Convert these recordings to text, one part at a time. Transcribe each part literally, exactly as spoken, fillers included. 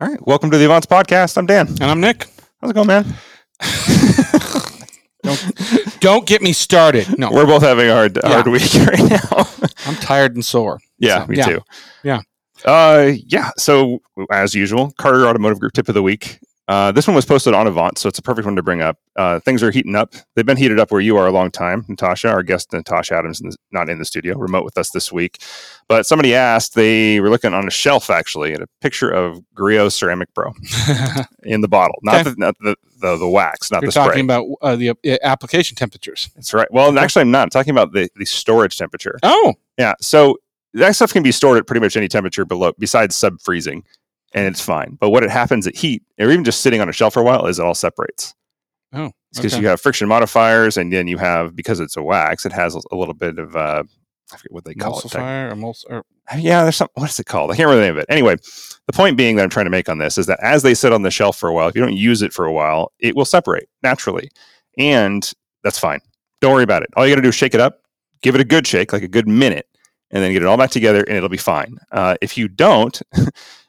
All right. Welcome to the Avance Podcast. I'm Dan. And I'm Nick. How's it going, man? Don't, Don't get me started. No, we're both having a hard, yeah. hard week right now. I'm tired and sore. Yeah, so, me yeah. too. Yeah. Uh, yeah. So, as usual, Carter Automotive Group Tip of the Week. Uh, this one was posted on Avant, so it's a perfect one to bring up. Uh, things are heating up. They've been heated up where you are a long time. Natasha, our guest, Natasha Adams, is not in the studio, remote with us this week. But somebody asked, they were looking on a shelf, actually, at a picture of Griot Ceramic Pro in the bottle. Not, okay. the, not the, the the wax, not You're the spray. You're talking about uh, the uh, application temperatures. That's right. Well, okay. Actually, I'm not. I'm talking about the, the storage temperature. Oh. Yeah. So that stuff can be stored at pretty much any temperature below, besides sub-freezing. And it's fine. But what it happens at heat, or even just sitting on a shelf for a while, is it all separates. Oh, because okay. you have friction modifiers, and then you have, because it's a wax, it has a little bit of, uh, I forget what they call emulsifier, it. Emulsifier? Yeah, there's some, what is it called? I can't remember the name of it. Anyway, the point being that I'm trying to make on this is that as they sit on the shelf for a while, if you don't use it for a while, it will separate naturally. And that's fine. Don't worry about it. All you got to do is shake it up, give it a good shake, like a good minute, and then get it all back together, and it'll be fine. Uh, if you don't...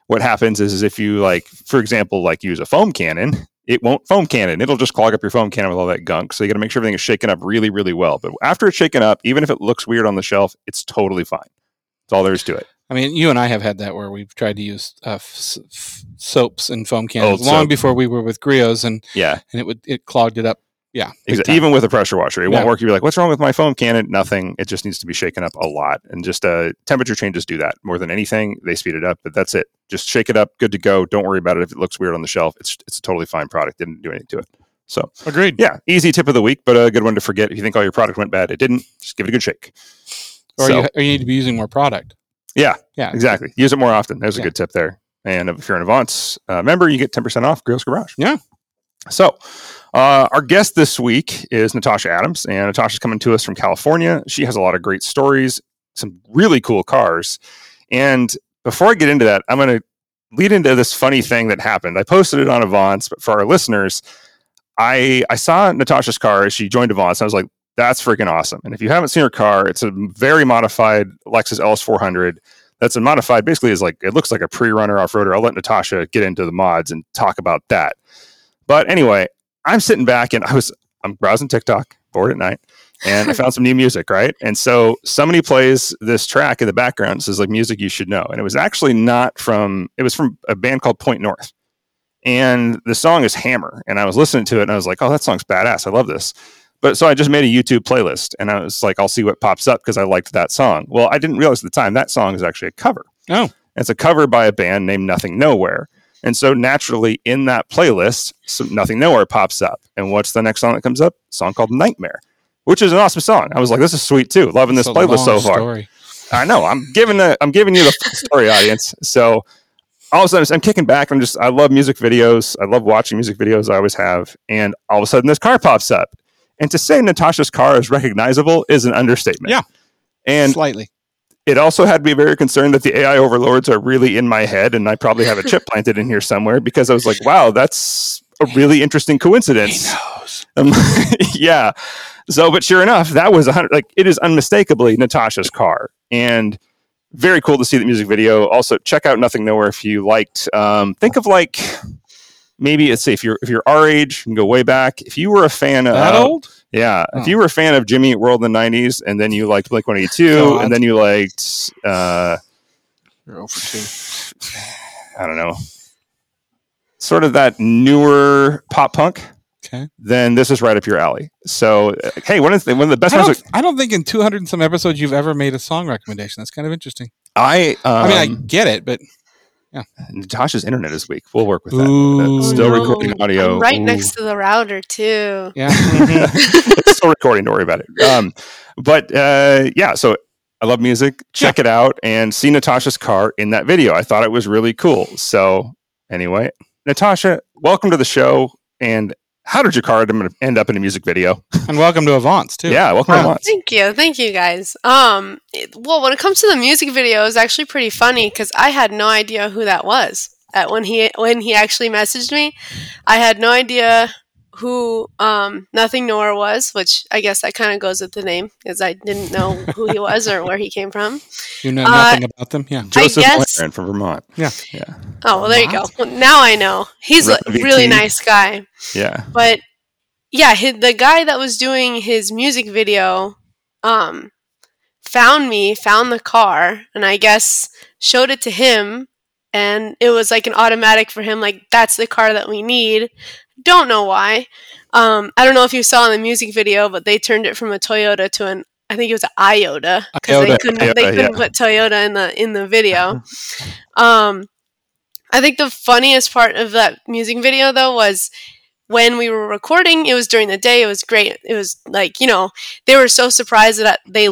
What happens is, is if you, like, for example, like use a foam cannon, it won't foam cannon. It'll just clog up your foam cannon with all that gunk. So you got to make sure everything is shaken up really, really well. But after it's shaken up, even if it looks weird on the shelf, it's totally fine. That's all there is to it. I mean, you and I have had that where we've tried to use uh, f- f- soaps and foam cannons Old long soap. before we were with Griots, and yeah, and it would it clogged it up. Yeah, exactly. Even with a pressure washer, it yeah. won't work. You're like, what's wrong with my foam cannon? Nothing. It just needs to be shaken up a lot. And just uh, temperature changes do that more than anything. They speed it up, but that's it. Just shake it up. Good to go. Don't worry about it. If it looks weird on the shelf, it's it's a totally fine product. Didn't do anything to it. So agreed. Yeah, easy tip of the week, but a good one to forget. If you think all your product went bad, it didn't. Just give it a good shake. Or, so, you, or you need to be using more product. Yeah, yeah, exactly. Use it more often. There's yeah. a good tip there. And if you're an Avance uh, member, you get ten percent off Griot's Garage. Yeah. So, uh, our guest this week is Natasha Adams, and Natasha's coming to us from California. She has a lot of great stories, some really cool cars. And before I get into that, I'm going to lead into this funny thing that happened. I posted it on Avance, but for our listeners, I I saw Natasha's car as she joined Avance. I was like, that's freaking awesome. And if you haven't seen her car, it's a very modified Lexus L S four hundred. That's a modified, basically, is like it looks like a pre-runner off-roader. I'll let Natasha get into the mods and talk about that. But anyway, I'm sitting back and I was I'm browsing TikTok, bored at night, and I found some new music, right? And so somebody plays this track in the background. It says like music you should know. And it was actually not from it was from a band called Point North. And the song is Hammer. And I was listening to it and I was like, oh, that song's badass. I love this. But so I just made a YouTube playlist and I was like, I'll see what pops up because I liked that song. Well, I didn't realize at the time that song is actually a cover. Oh. And it's a cover by a band named Nothing Nowhere. And so naturally in that playlist, some Nothing Nowhere pops up. And what's the next song that comes up? A song called Nightmare, which is an awesome song. I was like, this is sweet too. Loving this playlist so far. Story. I know. I'm giving the I'm giving you the story, audience. So all of a sudden I'm kicking back. I'm just I love music videos. I love watching music videos. I always have. And all of a sudden this car pops up. And to say Natasha's car is recognizable is an understatement. Yeah. And slightly. It also had me very concerned that the A I overlords are really in my head, and I probably have a chip planted in here somewhere because I was like, wow, that's a really interesting coincidence. He knows. Um, yeah. So, but sure enough, that was one hundred, like, it is unmistakably Natasha's car. And very cool to see the music video. Also, check out Nothing Nowhere if you liked. Um, think of like, maybe it's if you're if you're our age, you can go way back. If you were a fan of... That old? Yeah, oh. If you were a fan of Jimmy Eat World in the nineties, and then you liked Blink one eighty-two, and then you liked, uh, you're over two. I don't know, sort of that newer pop punk. Okay, then this is right up your alley. So, uh, hey, one of the, one of the best I ones. Don't, I don't think in two hundred and some episodes you've ever made a song recommendation. That's kind of interesting. I, um, I mean, I get it, but. Yeah, Natasha's internet is weak. We'll work with that. Ooh, still no. recording audio. I'm right Ooh. next to the router too. Yeah, it's still recording. Don't worry about it. Um, but uh, yeah, so I love music. Check yeah. it out and see Natasha's car in that video. I thought it was really cool. So anyway, Natasha, welcome to the show. And how did your car end up in a music video? And welcome to Avance too. Yeah, welcome yeah. to Avance. Thank you, thank you guys. Um, it, well, when it comes to the music video, it was actually pretty funny because I had no idea who that was. At when he when he actually messaged me, I had no idea who um, Nothing Nowhere was, which I guess that kind of goes with the name, because I didn't know who he was or where he came from. You know nothing uh, about them? Yeah. Joseph Warren from Vermont. Yeah. yeah. Oh, well, there you go. Well, now I know. He's a really nice guy. Yeah. But, yeah, he, the guy that was doing his music video um, found me, found the car, and I guess showed it to him. And it was like an automatic for him, like, that's the car that we need. Don't know why. Um, I don't know if you saw in the music video, but they turned it from a Toyota to an, I think it was an Iota, because they couldn't, Iota, they couldn't yeah. put Toyota in the in the video. um, I think the funniest part of that music video, though, was when we were recording, it was during the day, it was great. It was like, you know, they were so surprised that I, they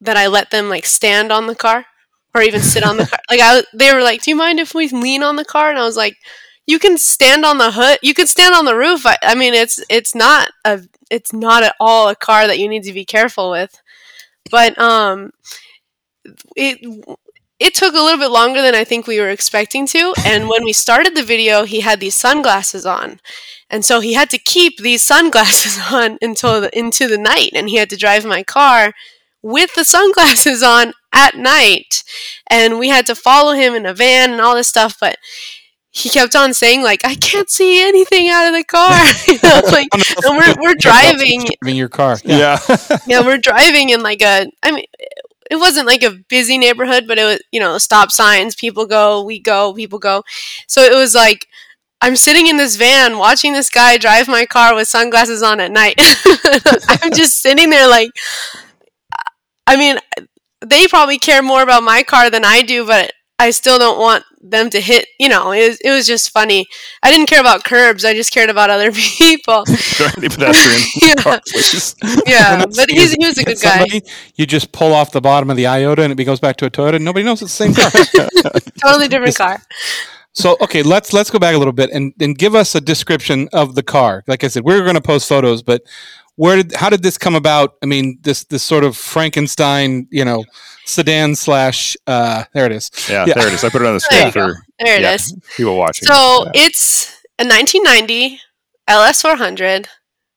that I let them, like, stand on the car. Or even sit on the car. Like I, they were like, "Do you mind if we lean on the car?" And I was like, "You can stand on the hood. You can stand on the roof." I, I mean, it's it's not a it's not at all a car that you need to be careful with. But um, it it took a little bit longer than I think we were expecting to. And when we started the video, he had these sunglasses on, and so he had to keep these sunglasses on until the, into the night, and he had to drive my car with the sunglasses on at night, and we had to follow him in a van and all this stuff, but he kept on saying, like, I can't see anything out of the car. You know, like, and we're we're driving in your car. Yeah. Yeah. yeah, we're driving in like a I mean it wasn't like a busy neighborhood, but it was, you know, stop signs, people go, we go, people go. So it was like I'm sitting in this van watching this guy drive my car with sunglasses on at night. I'm just sitting there like, I mean, they probably care more about my car than I do, but I still don't want them to hit, you know, it was, it was just funny. I didn't care about curbs. I just cared about other people. yeah, car, is, yeah but he's, he was a good guy. Somebody, you just pull off the bottom of the Iota and it goes back to a Toyota and nobody knows it's the same car. Totally different car. So, okay, let's let's go back a little bit and, and give us a description of the car. Like I said, we were going to post photos, but... Where did how did this come about? I mean, this this sort of Frankenstein, you know, sedan slash. Uh, there it is. Yeah, yeah, there it is. I put it on the screen for there it yeah, is. People watching. So yeah. It's a nineteen ninety L S four hundred.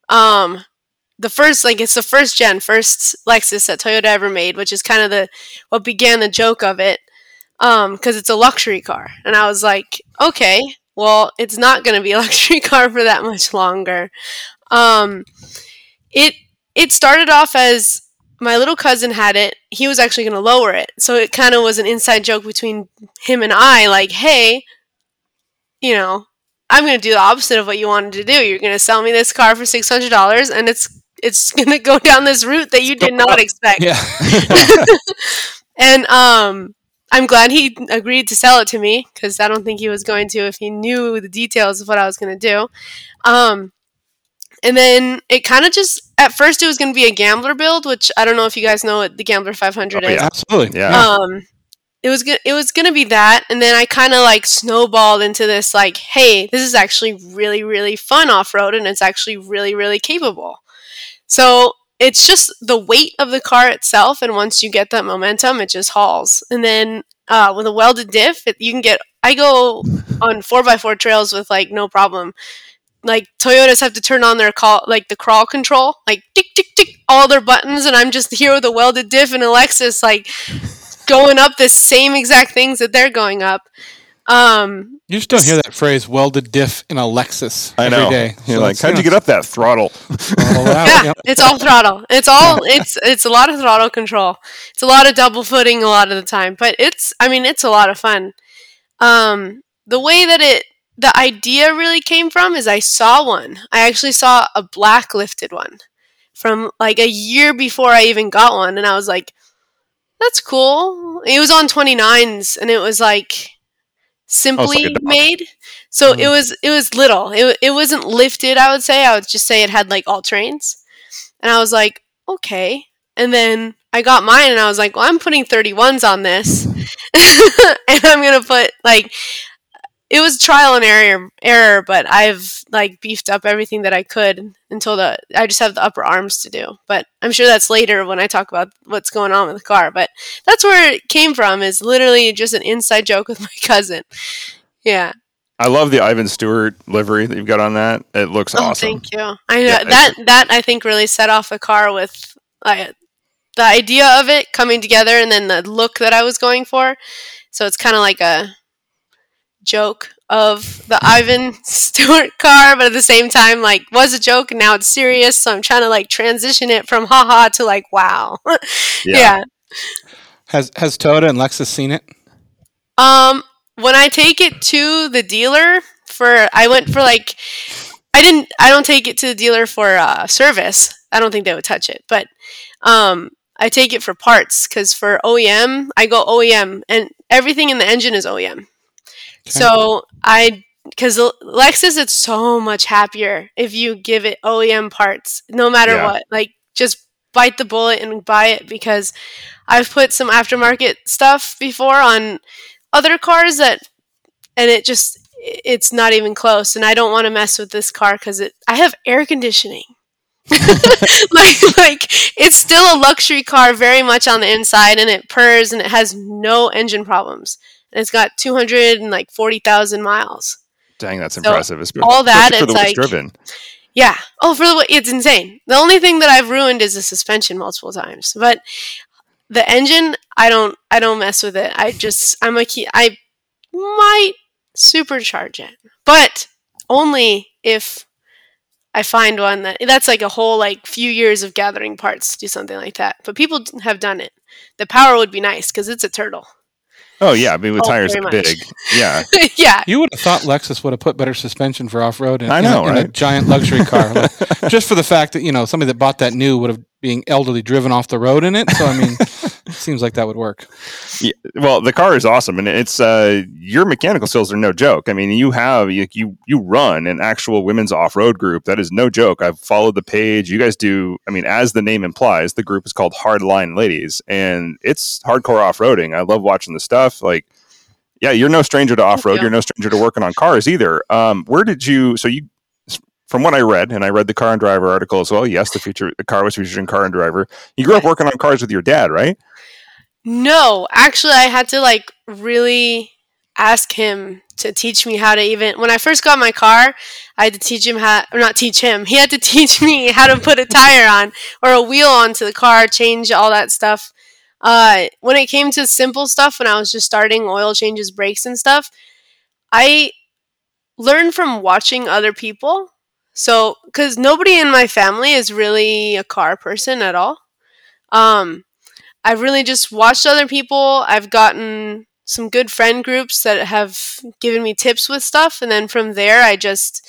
Um, the first, like, it's the first gen, first Lexus that Toyota ever made, which is kind of the what began the joke of it, um, because it's a luxury car, and I was like, okay, well, it's not going to be a luxury car for that much longer, um. It it started off as my little cousin had it. He was actually going to lower it. So it kind of was an inside joke between him and I, like, hey, you know, I'm going to do the opposite of what you wanted to do. You're going to sell me this car for six hundred dollars, and it's it's going to go down this route that you did not expect. Yeah. And um, I'm glad he agreed to sell it to me, because I don't think he was going to if he knew the details of what I was going to do. Um And then it kind of just, at first it was going to be a Gambler build, which I don't know if you guys know what the Gambler five hundred oh, is. Yeah, absolutely, yeah. Um, it was, go- it was going to be that, and then I kind of like snowballed into this like, hey, this is actually really, really fun off-road, and it's actually really, really capable. So it's just the weight of the car itself, and once you get that momentum, it just hauls. And then uh, with a welded diff, it, you can get, I go on four by four trails with like no problem. Like, Toyotas have to turn on their call, like the crawl control, like tick tick tick, all their buttons, and I'm just here with a welded diff and a Lexus, like going up the same exact things that they're going up. Um, you just don't hear that phrase "welded diff" in a Lexus every I know. day. You're so like, how'd you know. get up that throttle? yeah, yeah, it's all throttle. It's all it's it's a lot of throttle control. It's a lot of double footing a lot of the time, but it's I mean it's a lot of fun. Um, the way that it. The idea really came from is I saw one. I actually saw a black lifted one from like a year before I even got one. And I was like, that's cool. It was on twenty-nines and it was like simply oh, made. So mm-hmm. it was it was little. It, it wasn't lifted, I would say. I would just say it had like all terrains. And I was like, okay. And then I got mine and I was like, well, I'm putting thirty-ones on this. And I'm going to put like... It was trial and error, error, but I've like beefed up everything that I could until the I just have the upper arms to do. But I'm sure that's later when I talk about what's going on with the car. But that's where it came from, is literally just an inside joke with my cousin. Yeah. I love the Ivan Stewart livery that you've got on that. It looks oh, awesome. Thank you. I know yeah, that that I think really set off the car with I, the idea of it coming together, and then the look that I was going for. So it's kind of like a joke of the Ivan Stewart car, but at the same time, like, was a joke, and now it's serious. So I'm trying to like transition it from haha to like wow. yeah. yeah. Has Has Toyota and Lexus seen it? Um. When I take it to the dealer for, I went for like, I didn't, I don't take it to the dealer for uh, service. I don't think they would touch it, but um, I take it for parts, because for O E M, I go O E M, and everything in the engine is O E M. Okay. So I, because Lexus, it's so much happier if you give it O E M parts, no matter yeah. what, like just bite the bullet and buy it, because I've put some aftermarket stuff before on other cars that, and it just, it's not even close. And I don't want to mess with this car, because it, I have air conditioning. like, like it's still a luxury car, very much on the inside, and it purrs, and it has no engine problems. And it's got two hundred and like forty thousand miles. Dang, that's so impressive. Especially all that, especially for it's the like driven. Yeah. Oh, for the it's insane. The only thing that I've ruined is the suspension multiple times, but. The engine, I don't, I don't mess with it. I just, I'm a key. I might supercharge it, but only if I find one that that's like a whole like few years of gathering parts to do something like that. But people have done it. The power would be nice, because it's a turtle. Oh yeah, I mean with oh, tires big, yeah, yeah. You would have thought Lexus would have put better suspension for off road. I know, in a, right? in a giant luxury car, like, just for the fact that you know somebody that bought that new would have. Being elderly driven off the road in it. So, I mean, it seems like that would work. Yeah, well, the car is awesome. And it's, uh, your mechanical skills are no joke. I mean, you have, you, you, you run an actual women's off-road group. That is no joke. I've followed the page. You guys do, I mean, as the name implies, the group is called Hardline Ladies, and it's hardcore off-roading. I love watching the stuff. Like, yeah, you're no stranger to off-road. Yeah. You're no stranger to working on cars either. Um, where did you, so you, From what I read, and I read the Car and Driver article as well. Yes, the feature, the car was featured in Car and Driver. You grew up working on cars with your dad, right? No, actually, I had to like really ask him to teach me how to even. When I first got my car, I had to teach him how, or not teach him. He had to teach me how to put a tire on or a wheel onto the car, change all that stuff. Uh, when it came to simple stuff, when I was just starting oil changes, brakes, and stuff, I learned from watching other people. So, because nobody in my family is really a car person at all. Um, I've really just watched other people. I've gotten some good friend groups that have given me tips with stuff. And then from there, I just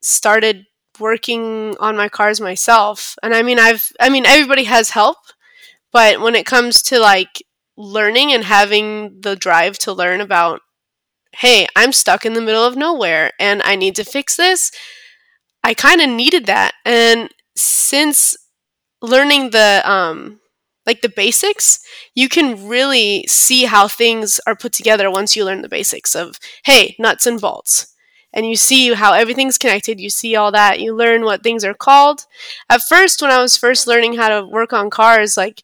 started working on my cars myself. And I mean, I've, I mean, everybody has help. But when it comes to like learning and having the drive to learn about, hey, I'm stuck in the middle of nowhere and I need to fix this. I kind of needed that, and since learning the um, like the basics, you can really see how things are put together once you learn the basics of, hey, nuts and bolts, and you see how everything's connected, you see all that, you learn what things are called. At first, when I was first learning how to work on cars, like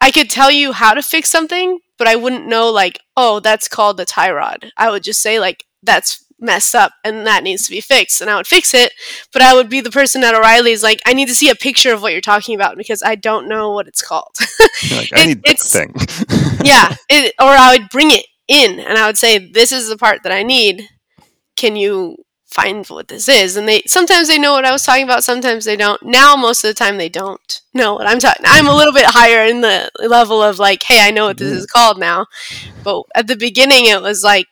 I could tell you how to fix something, but I wouldn't know like, oh, that's called the tie rod. I would just say like, that's messed up and that needs to be fixed, and I would fix it, but I would be the person at O'Reilly's like, I need to see a picture of what you're talking about because I don't know what it's called. Like, I it, need that thing. yeah it, or I would bring it in and I would say, this is the part that I need, can you find what this is? And they sometimes they know what I was talking about, sometimes they don't. Now most of the time they don't know what I'm talking. I'm a little bit higher in the level of like, hey, I know what this is called now, but at the beginning it was like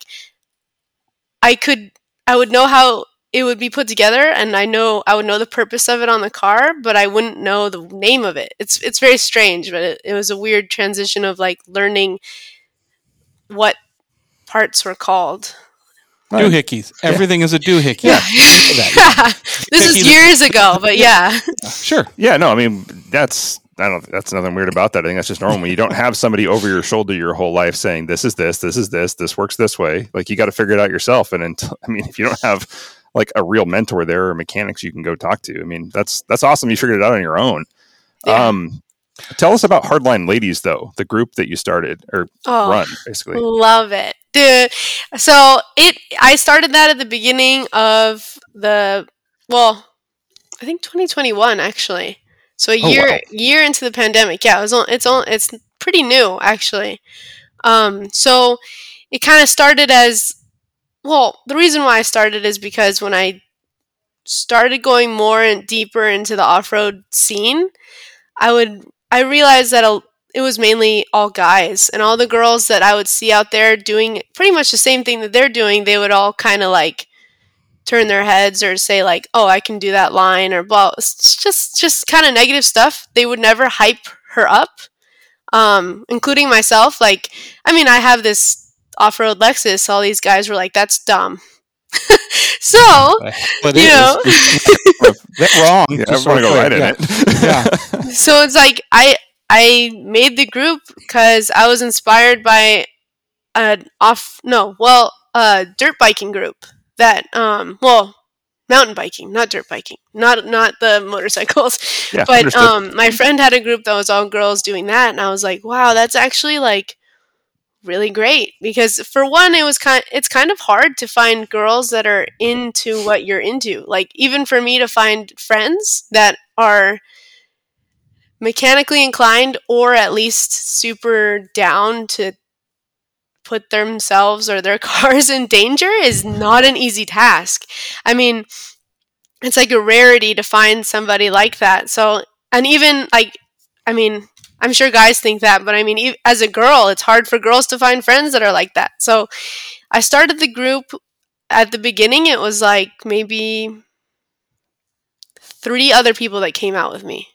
I could, I would know how it would be put together, and I know I would know the purpose of it on the car, but I wouldn't know the name of it. It's it's very strange, but it, it was a weird transition of like learning what parts were called. Doohickeys. Yeah. Everything is a doohickey. Yeah. yeah. This is years ago, but yeah. Sure. Yeah. No, I mean that's. I don't. That's nothing weird about that. I think that's just normal. You don't have somebody over your shoulder your whole life saying, "This is this. This is this. This works this way." Like you got to figure it out yourself. And until, I mean, if you don't have like a real mentor there or mechanics you can go talk to, I mean, that's that's awesome. You figured it out on your own. Yeah. Um, Tell us about Hardline Ladies, though, the group that you started or oh, run, basically. Love it. Dude. So it, I started that at the beginning of the, well, I think twenty twenty-one, actually. So a oh, year wow. year into the pandemic. Yeah, it was on, it's on, it's pretty new, actually. Um, so it kind of started as, well, the reason why I started is because when I started going more and deeper into the off-road scene, I would I realized that a, it was mainly all guys, and all the girls that I would see out there doing pretty much the same thing that they're doing, they would all kind of like turn their heads or say like, "Oh, I can do that line," or blah. It's just just kind of negative stuff. They would never hype her up, um, including myself. Like, I mean, I have this off-road Lexus. All these guys were like, "That's dumb." So, but you know, that's wrong. Yeah, I want to go right in yeah. it. Yeah. So it's like I I made the group because I was inspired by an off no well a dirt biking group that um well mountain biking, not dirt biking, not not the motorcycles, yeah, but understood. um my friend had a group that was all girls doing that, and I was like, wow, that's actually like really great, because for one, it was kind it's kind of hard to find girls that are into what you're into. Like, even for me to find friends that are mechanically inclined, or at least super down to put themselves or their cars in danger, is not an easy task. I mean, it's like a rarity to find somebody like that. So, and even like, I mean, I'm sure guys think that, but I mean, as a girl, it's hard for girls to find friends that are like that. So I started the group. At the beginning, it was like maybe three other people that came out with me.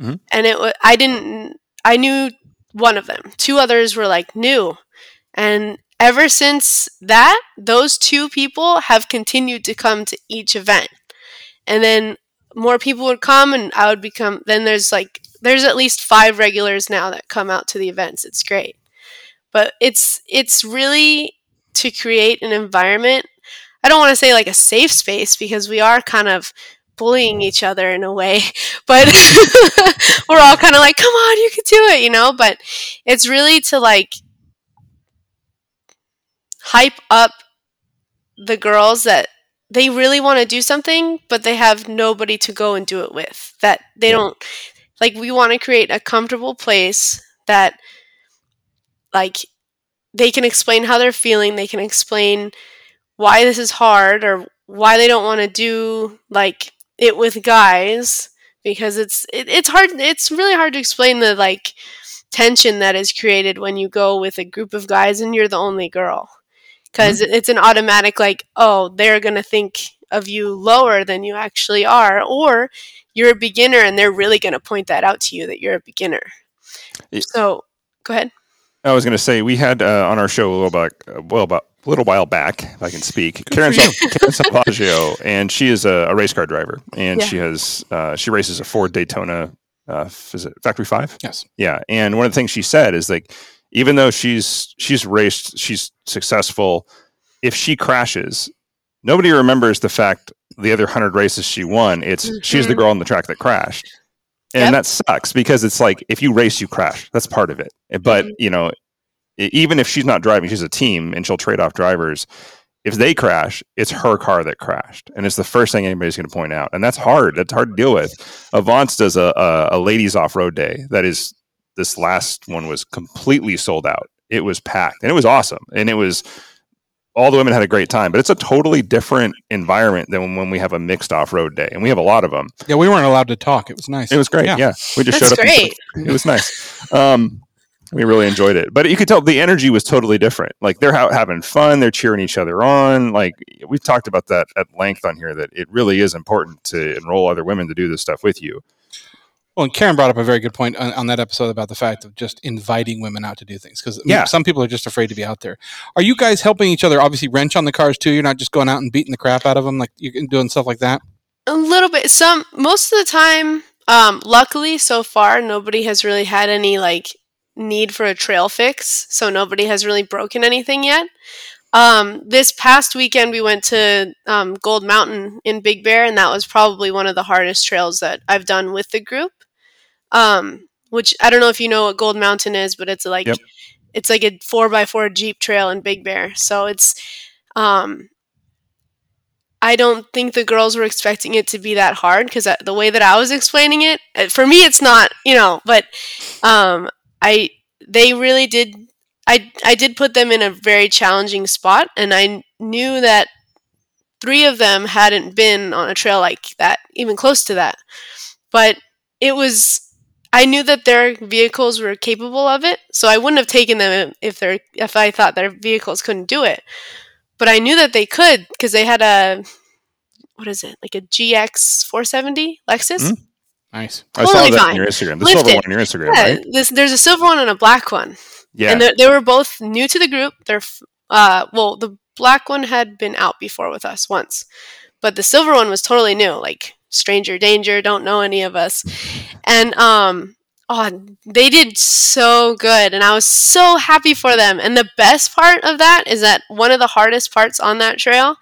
Mm-hmm. And it was, I didn't, I knew one of them. Two others were like new. And ever since that, those two people have continued to come to each event. And then more people would come, and I would become, then there's like, there's at least five regulars now that come out to the events. It's great. But it's it's really to create an environment. I don't want to say like a safe space, because we are kind of bullying each other in a way. But we're all kind of like, come on, you can do it, you know? But it's really to like hype up the girls that they really want to do something, but they have nobody to go and do it with. That they yeah. don't... Like, we want to create a comfortable place that, like, they can explain how they're feeling. They can explain why this is hard, or why they don't want to do, like, it with guys. Because it's it, it's hard. It's really hard to explain the, like, tension that is created when you go with a group of guys and you're the only girl. Because mm-hmm. it's an automatic, like, oh, they're going to think of you lower than you actually are. Or... you're a beginner, and they're really going to point that out to you that you're a beginner. So, go ahead. I was going to say, we had uh, on our show a little back, well, about a little while back, if I can speak, Karen, Karen Salvaggio, and she is a, a race car driver, and yeah. she has uh, she races a Ford Daytona, uh, is it Factory Five? Yes. Yeah, and one of the things she said is like, even though she's she's raced, she's successful. If she crashes, nobody remembers the fact. The other hundred races she won, it's mm-hmm. she's the girl on the track that crashed, and yep. that sucks, because it's like, if you race, you crash. That's part of it. But mm-hmm. you know, even if she's not driving, she's a team, and she'll trade off drivers. If they crash, it's her car that crashed, and it's the first thing anybody's going to point out, and that's hard. That's hard to deal with. Avance does a a, a ladies off road day. That is, this last one was completely sold out. It was packed, and it was awesome, and it was. All the women had a great time, but it's a totally different environment than when we have a mixed off-road day, and we have a lot of them. Yeah, we weren't allowed to talk. It was nice. It was great. Yeah, yeah. we just That's showed up. Great. It was nice. Um, we really enjoyed it, but you could tell the energy was totally different. Like, they're ha- having fun, they're cheering each other on. Like, we've talked about that at length on here. That it really is important to enroll other women to do this stuff with you. Well, and Karen brought up a very good point on, on that episode about the fact of just inviting women out to do things, because yeah. some people are just afraid to be out there. Are you guys helping each other? Obviously, wrench on the cars too. You're not just going out and beating the crap out of them, like you're doing stuff like that. A little bit. Some most of the time, um, luckily so far, nobody has really had any like need for a trail fix, so nobody has really broken anything yet. Um, this past weekend, we went to um, Gold Mountain in Big Bear, and that was probably one of the hardest trails that I've done with the group. Um, which I don't know if you know what Gold Mountain is, but it's like, yep. it's like a four by four Jeep trail in Big Bear. So it's, um, I don't think the girls were expecting it to be that hard, because the way that I was explaining it, for me, it's not, you know, but, um, I, they really did. I, I did put them in a very challenging spot, and I knew that three of them hadn't been on a trail like that, even close to that. But it was, I knew that their vehicles were capable of it, so I wouldn't have taken them if they're, if I thought their vehicles couldn't do it. But I knew that they could, because they had a, what is it, like a G X four seventy Lexus? Mm, nice. Totally, I saw that fine. On your Instagram. The Lift silver it. One on your Instagram, yeah, right? This, there's a silver one and a black one. Yeah. And they were both new to the group. They're, uh, well, the black one had been out before with us once, but the silver one was totally new, like stranger danger, don't know any of us. And um, oh, they did so good, and I was so happy for them. And the best part of that is that one of the hardest parts on that trail,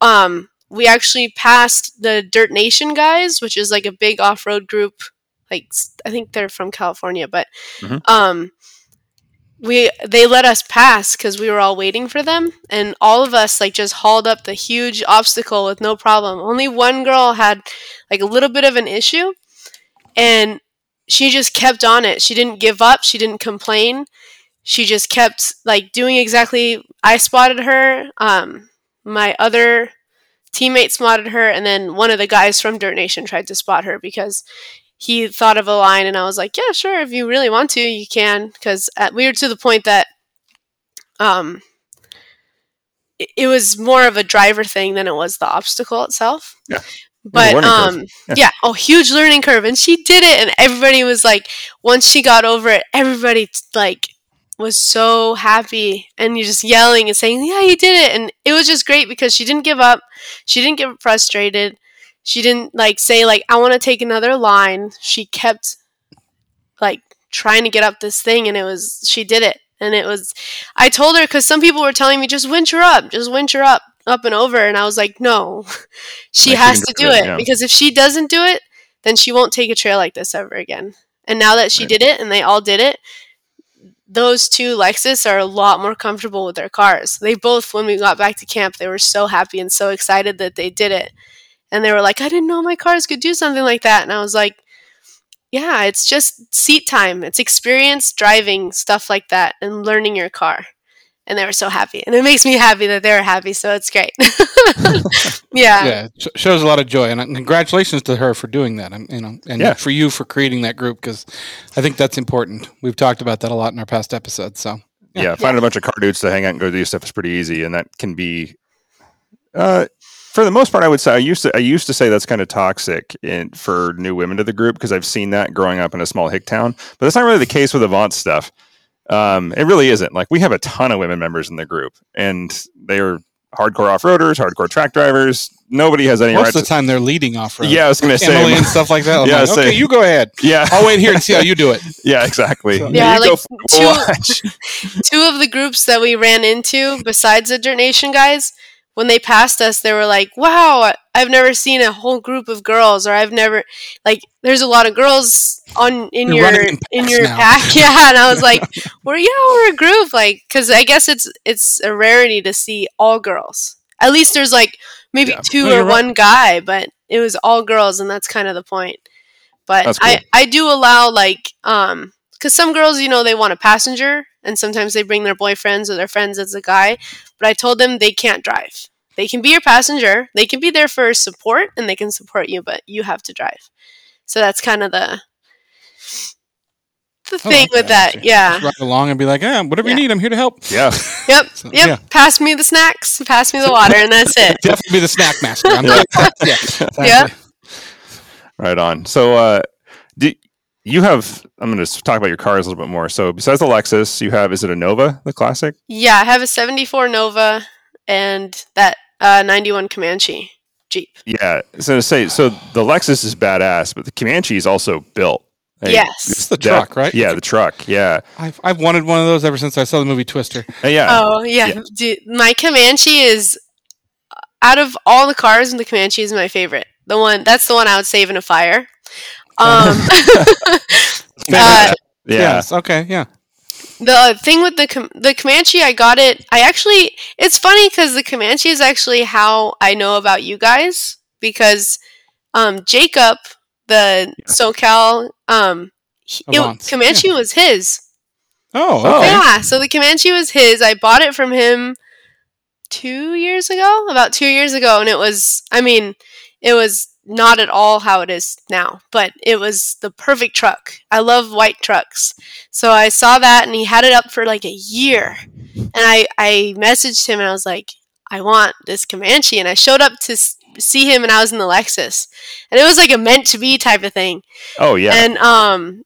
um, we actually passed the Dirt Nation guys, which is like a big off-road group. Like, I think they're from California, but mm-hmm. um. We they let us pass because we were all waiting for them, and all of us like just hauled up the huge obstacle with no problem. Only one girl had like a little bit of an issue, and she just kept on it. She didn't give up. She didn't complain. She just kept like doing exactly. I spotted her. Um, my other teammate spotted her, and then one of the guys from Dirt Nation tried to spot her because he thought of a line, and I was like, yeah, sure. If you really want to, you can. Because we were to the point that um, it, it was more of a driver thing than it was the obstacle itself. Yeah. But um, yeah. yeah, oh, huge learning curve. And she did it. And everybody was like, once she got over it, everybody like was so happy. And you're just yelling and saying, yeah, you did it. And it was just great because she didn't give up. She didn't get frustrated. She didn't, like, say, like, I want to take another line. She kept, like, trying to get up this thing, and it was, she did it. And it was, I told her, because some people were telling me, just winch her up, just winch her up, up and over. And I was like, no, she I has to do it, it yeah. because if she doesn't do it, then she won't take a trail like this ever again. And now that she right. did it, and they all did it, those two Lexus are a lot more comfortable with their cars. They both, when we got back to camp, they were so happy and so excited that they did it. And they were like, I didn't know my cars could do something like that. And I was like, yeah, it's just seat time. It's experience driving, stuff like that, and learning your car. And they were so happy. And it makes me happy that they were happy, so it's great. yeah. Yeah, it shows a lot of joy. And congratulations to her for doing that, and, you know, and yeah. for you for creating that group, because I think that's important. We've talked about that a lot in our past episodes. So Yeah, yeah finding yeah. a bunch of car dudes to hang out and go do stuff is pretty easy, and that can be... Uh, For the most part, I would say I used to I used to say that's kind of toxic in, for new women to the group, because I've seen that growing up in a small hick town. But that's not really the case with Avant stuff. Um, it really isn't. Like, we have a ton of women members in the group, and they are hardcore off-roaders, hardcore track drivers. Nobody has any. Most right of the time, to... they're leading off-road. Yeah, I was going to say Emily and stuff like that. I'm yeah, like, okay, say, you go ahead. Yeah, I'll wait here and see how you do it. Yeah, exactly. So, yeah, like two, two of the groups that we ran into, besides the Dirt Nation guys. When they passed us, they were like, wow, I've never seen a whole group of girls, or I've never, like, there's a lot of girls on in You're your in your now. pack. Yeah. And I was like, we're, yeah, we're a group. Like, because I guess it's it's a rarity to see all girls. At least there's like maybe yeah. two no, or right. one guy, but it was all girls. And that's kind of the point. But cool. I, I do allow, like, um, because some girls, you know, they want a passenger. And sometimes they bring their boyfriends or their friends as a guy. But I told them they can't drive. They can be your passenger. They can be there for support, and they can support you, but you have to drive. So that's kind of the the I thing like with that. that. Yeah. Just ride along and be like, yeah, whatever yeah. you need, I'm here to help. Yeah. Yep. So, yep. Yeah. Pass me the snacks. Pass me the water, and that's it. Definitely be the snack master. I'm yeah. Exactly. yeah. Right on. So uh, do you have, I'm going to talk about your cars a little bit more. So besides the Lexus, you have, is it a Nova, the classic? Yeah, I have a seventy-four Nova and that uh, ninety-one Comanche Jeep. Yeah, so to say, so the Lexus is badass, but the Comanche is also built. Hey, yes. It's the truck, that, right? Yeah, the truck, yeah. I've I've wanted one of those ever since I saw the movie Twister. Uh, yeah. Oh, yeah. yeah. Dude, my Comanche is, out of all the cars, the Comanche is my favorite. The one, that's the one I would save in a fire. Um, uh, yeah. Yes. Okay. Yeah. The thing with the Com- the Comanche, I got it. I actually, it's funny because the Comanche is actually how I know about you guys, because um, Jacob, the yeah. SoCal um, it, Comanche yeah. was his. Oh, okay. Yeah. So the Comanche was his. I bought it from him two years ago, about two years ago, and it was. I mean, it was not at all how it is now, but it was the perfect truck. I love white trucks. So I saw that, and he had it up for like a year. And I, I messaged him, and I was like, I want this Comanche. And I showed up to see him, and I was in the Lexus. And it was like a meant-to-be type of thing. Oh, yeah. And um,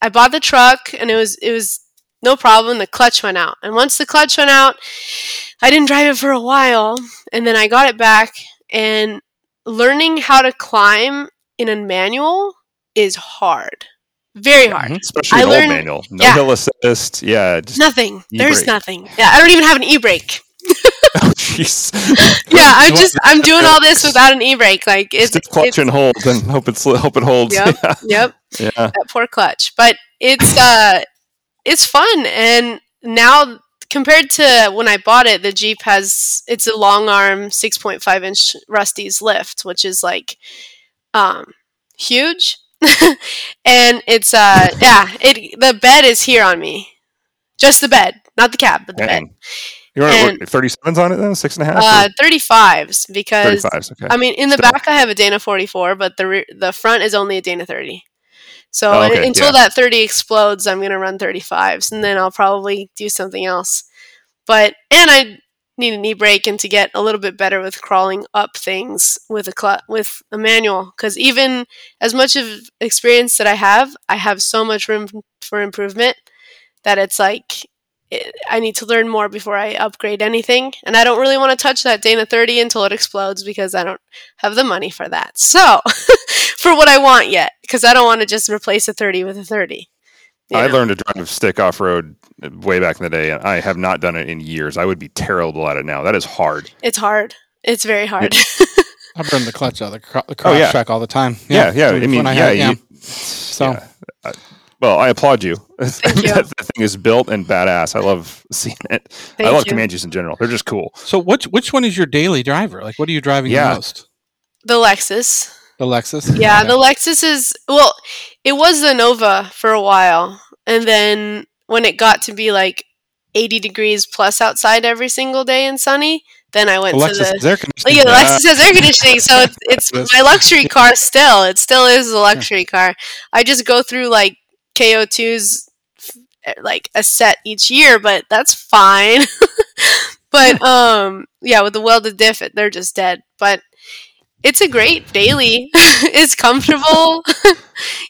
I bought the truck, and it was it was no problem. The clutch went out. And once the clutch went out, I didn't drive it for a while. And then I got it back, and learning how to climb in a manual is hard. Very hard. Mm-hmm. Especially I an learned, old manual. No yeah. hill assist. Yeah. Nothing. E-brake. There's nothing. Yeah. I don't even have an e-brake. Oh, jeez. Yeah. I'm just, I'm doing all this without an e-brake. Like, it's. Just clutch it's, and hold and hope, it's, hope it holds. Yep. Yeah. Yep. Yeah. That poor clutch. But it's, uh, it's fun. And now, compared to when I bought it, the Jeep has, it's a long arm six point five inch Rusty's lift, which is like um, huge. And it's, uh, yeah, it the bed is here on me. Just the bed, not the cab, but the Dang. bed. You want thirty-sevens on it then? Six and a half? Uh, thirty-fives because, thirty-fives, okay. I mean, in the Still. back I have a Dana forty-four, but the re- the front is only a Dana thirty. So oh, okay, until yeah. that thirty explodes, I'm going to run thirty-fives, and then I'll probably do something else. But and I need an e-brake and to get a little bit better with crawling up things with a cl- with a manual, because even as much of experience that I have, I have so much room for improvement that it's like it, I need to learn more before I upgrade anything. And I don't really want to touch that Dana thirty until it explodes because I don't have the money for that. So for what I want yet, because I don't want to just replace a thirty with a thirty. I know? Learned to drive stick off-road way back in the day, and I have not done it in years. I would be terrible at it now. That is hard. It's hard. It's very hard. I burn the clutch out of the, cro- the cross oh, yeah. track all the time. Yeah, yeah. yeah. I mean, I yeah. Had, yeah. You, so, yeah. Uh, well, I applaud you. Thank you. That thing is built and badass. I love seeing it. Thank I love you. Comanches in general. They're just cool. So which which one is your daily driver? Like, what are you driving yeah. the most? The Lexus. The Lexus? Yeah, yeah, the Lexus is, well, it was the Nova for a while. And then when it got to be like eighty degrees plus outside every single day and sunny, then I went the to Lexus the... Air conditioning. Yeah, the Lexus has air conditioning, so it's, it's my luxury car still. It still is a luxury yeah. car. I just go through like K O two's like a set each year, but that's fine. But um, yeah, with the welded diff, they're just dead. But it's a great daily. It's comfortable.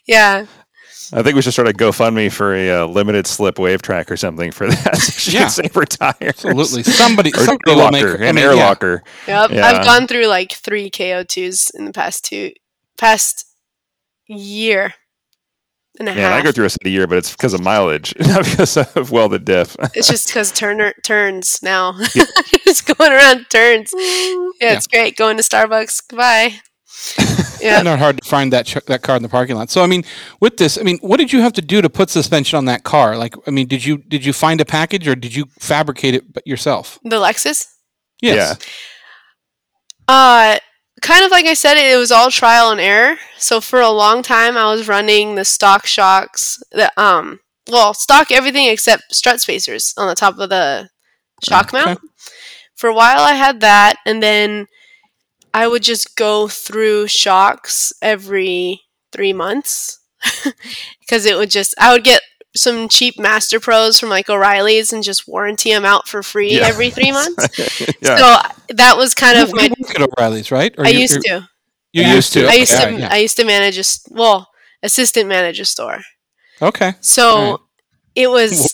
Yeah. I think we should start a GoFundMe for a uh, limited slip wave track or something for that. Yeah. Save our tires. Absolutely. Somebody, or somebody will make an air yeah. locker. Yep. Yeah. I've gone through like three K O twos in the past two, past year and a yeah, half. Yeah, I go through a set a year, but it's because of mileage, not because of welded diff. It's just because turner turns now. Yeah. Just going around turns. Yeah, yeah, it's great going to Starbucks. Goodbye. Yeah, not hard to find that ch- that car in the parking lot. So I mean, with this, I mean, what did you have to do to put suspension on that car? Like, I mean, did you did you find a package or did you fabricate it yourself? The Lexus. Yes. Yeah. Uh, kind of like I said, it was all trial and error. So for a long time, I was running the stock shocks, the um, well, stock everything except strut spacers on the top of the shock okay. mount. For a while, I had that, and then I would just go through shocks every three months because it would just, I would get some cheap Master Pros from like O'Reilly's and just warranty them out for free yeah. every three months. Yeah. So that was kind you, of my. You work at O'Reilly's, right? Or I you, used to. You yeah. used to. I used okay. to. Yeah. I used to manage a well assistant manage a store. Okay. So. It was.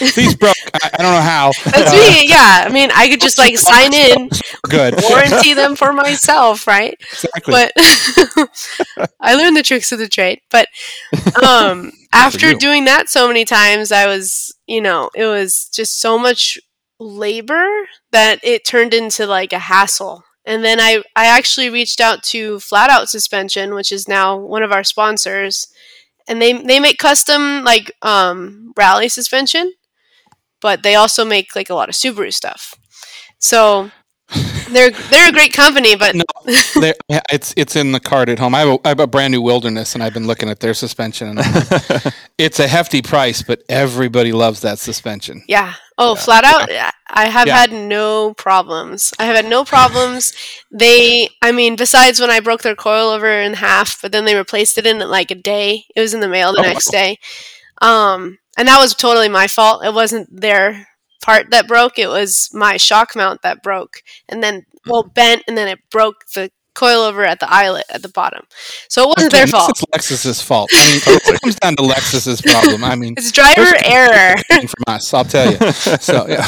He's broke. I, I don't know how. That's me. Yeah. I mean, I could just like sign in, good. warranty them for myself, right? Exactly. But I learned the tricks of the trade. But um, after doing that so many times, I was, you know, it was just so much labor that it turned into like a hassle. And then I, I actually reached out to Flat Out Suspension, which is now one of our sponsors. And they they make custom, like, um, rally suspension, but they also make, like, a lot of Subaru stuff. So they're they're a great company, but... No, it's it's in the cart at home. I have, a, I have a brand new Wilderness, and I've been looking at their suspension. And like, it's a hefty price, but everybody loves that suspension. Yeah. Oh, yeah. Flat Out, yeah. I have yeah. had no problems. I have had no problems. They, I mean, besides when I broke their coilover in half, but then they replaced it in like a day. It was in the mail the oh, next wow. day. Um, and that was totally my fault. It wasn't their part that broke. It was my shock mount that broke. And then, well, bent, and then it broke the coilover at the eyelet at the bottom. So it wasn't Again, their fault. It's Lexus's fault. I mean, it comes down to Lexus's problem. I mean, it's driver error from us, I'll tell you. So yeah.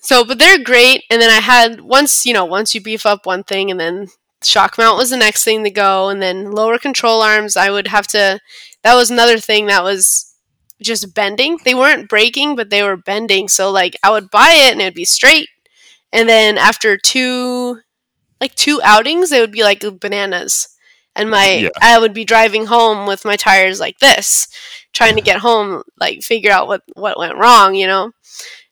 So, but they're great. And then I had once, you know, once you beef up one thing, and then shock mount was the next thing to go, and then lower control arms. I would have to. That was another thing that was just bending. They weren't breaking, but they were bending. So like I would buy it, and it'd be straight, and then after two. Like two outings, they would be like bananas, and my yeah. I would be driving home with my tires like this, trying yeah. to get home, like figure out what what went wrong, you know.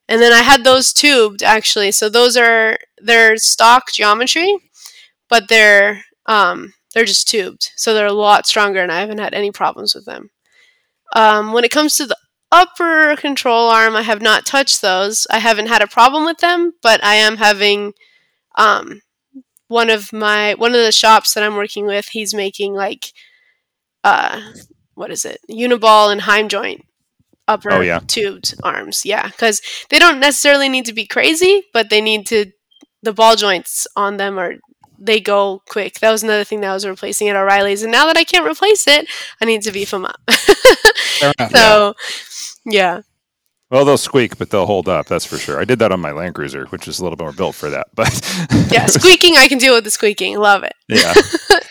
And then I had those tubed actually, so those are they're stock geometry, but they're um they're just tubed, so they're a lot stronger, and I haven't had any problems with them. Um, when it comes to the upper control arm, I have not touched those. I haven't had a problem with them, but I am having um. One of my one of the shops that I'm working with, he's making like, uh, what is it, Uniball and Heim joint upper oh, yeah. tubed arms. Yeah, because they don't necessarily need to be crazy, but they need to. The ball joints on them are they go quick. That was another thing that I was replacing at O'Reilly's, and now that I can't replace it, I need to beef them up. Fair enough, so, yeah. yeah. Well, they'll squeak, but they'll hold up. That's for sure. I did that on my Land Cruiser, which is a little bit more built for that. But yeah, squeaking, I can deal with the squeaking. Love it. Yeah.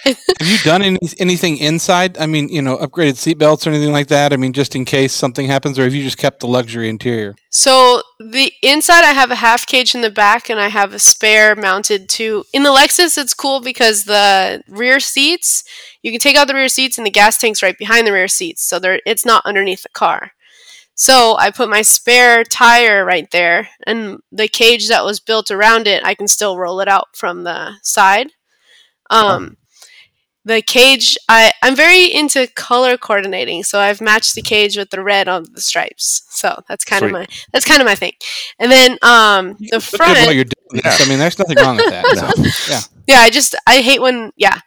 Have you done any, anything inside? I mean, you know, upgraded seatbelts or anything like that? I mean, just in case something happens, or have you just kept the luxury interior? So the inside, I have a half cage in the back, and I have a spare mounted to. In the Lexus, it's cool because the rear seats, you can take out the rear seats, and the gas tank's right behind the rear seats, so they're it's not underneath the car. So I put my spare tire right there, and the cage that was built around it, I can still roll it out from the side. Um, the cage, I, I'm very into color coordinating, so I've matched the cage with the red on the stripes. So that's kind Sweet. of my that's kind of my thing. And then um, the That's front. Good while you're doing this. I mean, there's nothing wrong with that. No. Yeah, yeah. I just I hate when yeah.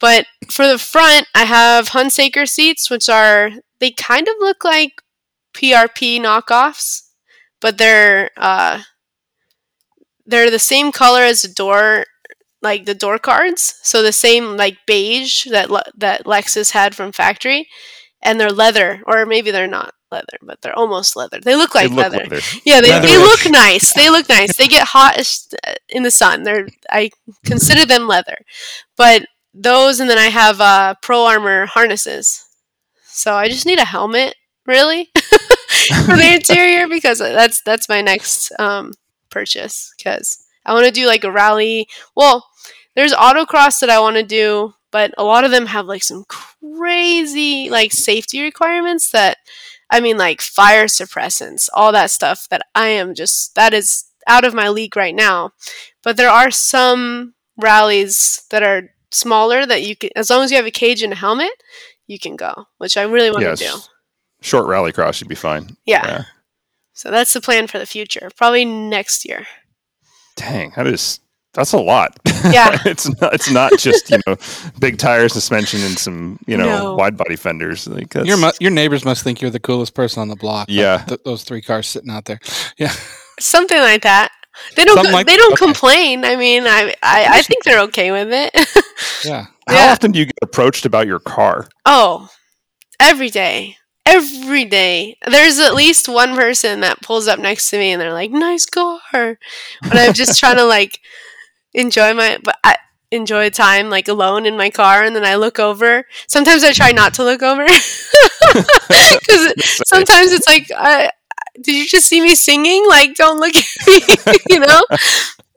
But for the front, I have Hunsaker seats, which are they kind of look like. P R P knockoffs, but they're uh, they're the same color as the door, like the door cards. So the same like beige that Le- that Lexus had from factory, and they're leather, or maybe they're not leather, but they're almost leather. They look like they look leather. leather. Yeah, they, they look nice. They look nice. They get hot in the sun. They're I consider them leather, but those, and then I have uh, Pro Armor harnesses. So I just need a helmet. Really, for the interior, because that's that's my next um, purchase. Because I want to do like a rally. Well, there's autocross that I want to do, but a lot of them have like some crazy like safety requirements that, I mean, like fire suppressants, all that stuff that I am just that is out of my league right now. But there are some rallies that are smaller that you can, as long as you have a cage and a helmet, you can go, which I really want yes. to do. Short rally cross should be fine. Yeah. yeah. So that's the plan for the future. Probably next year. Dang, that is that's a lot. Yeah. it's not it's not just, you know, big tire suspension and some, you know, no. wide body fenders. Like your mu- your neighbors must think you're the coolest person on the block. Yeah. Th- those three cars sitting out there. Yeah. Something like that. They don't co- like- they don't okay. complain. I mean, I, I I think they're okay with it. yeah. How yeah. often do you get approached about your car? Oh, every day. Every day, there's at least one person that pulls up next to me and they're like, "Nice car," but I'm just trying to like enjoy my, but I enjoy time like alone in my car, and then I look over. Sometimes I try not to look over because sometimes it's like, I, "Did you just see me singing? Like, don't look at me," you know.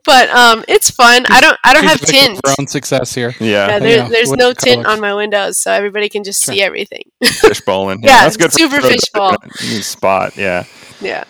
But um, it's fun. I don't. I don't She's have tint. We're on success here. Yeah. yeah there, there's no tint on my windows, so everybody can just sure. see everything. Fishbowling. Yeah, yeah, that's good. Super fishbowl. Spot. Yeah. Yeah.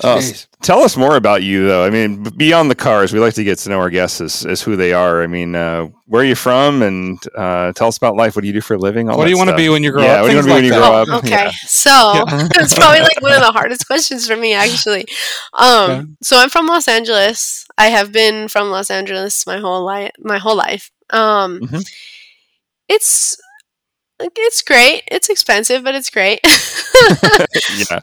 Uh, tell us more about you, though. I mean, beyond the cars, we like to get to know our guests as, as who they are. I mean, uh, where are you from? And uh, tell us about life. What do you do for a living? All what do you want to be when you grow yeah, up? What do you want to be like when you grow oh, up? Okay. Yeah. So yeah. That's probably like one of the hardest questions for me, actually. Um, okay. So I'm from Los Angeles. I have been from Los Angeles my whole life. My whole life. Um, mm-hmm. It's... It's great. It's expensive, but it's great. yeah.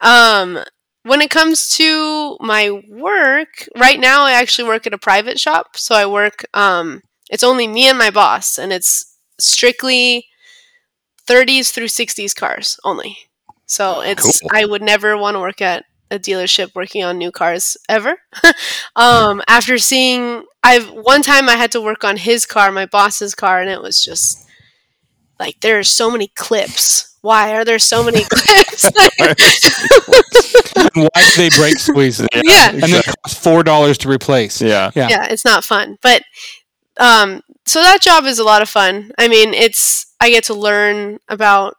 Um, when it comes to my work, right now I actually work at a private shop. So I work, um, it's only me and my boss, and it's strictly thirties through sixties cars only. So it's, cool. I would never want to work at a dealership working on new cars ever. um, after seeing, I've, one time I had to work on his car, my boss's car, and it was just, like, there are so many clips. Why are there so many clips? And why do they brake squeeze? Yeah, yeah. Exactly. And they cost four dollars to replace. Yeah. yeah, yeah, it's not fun. But um, so that job is a lot of fun. I mean, it's I get to learn about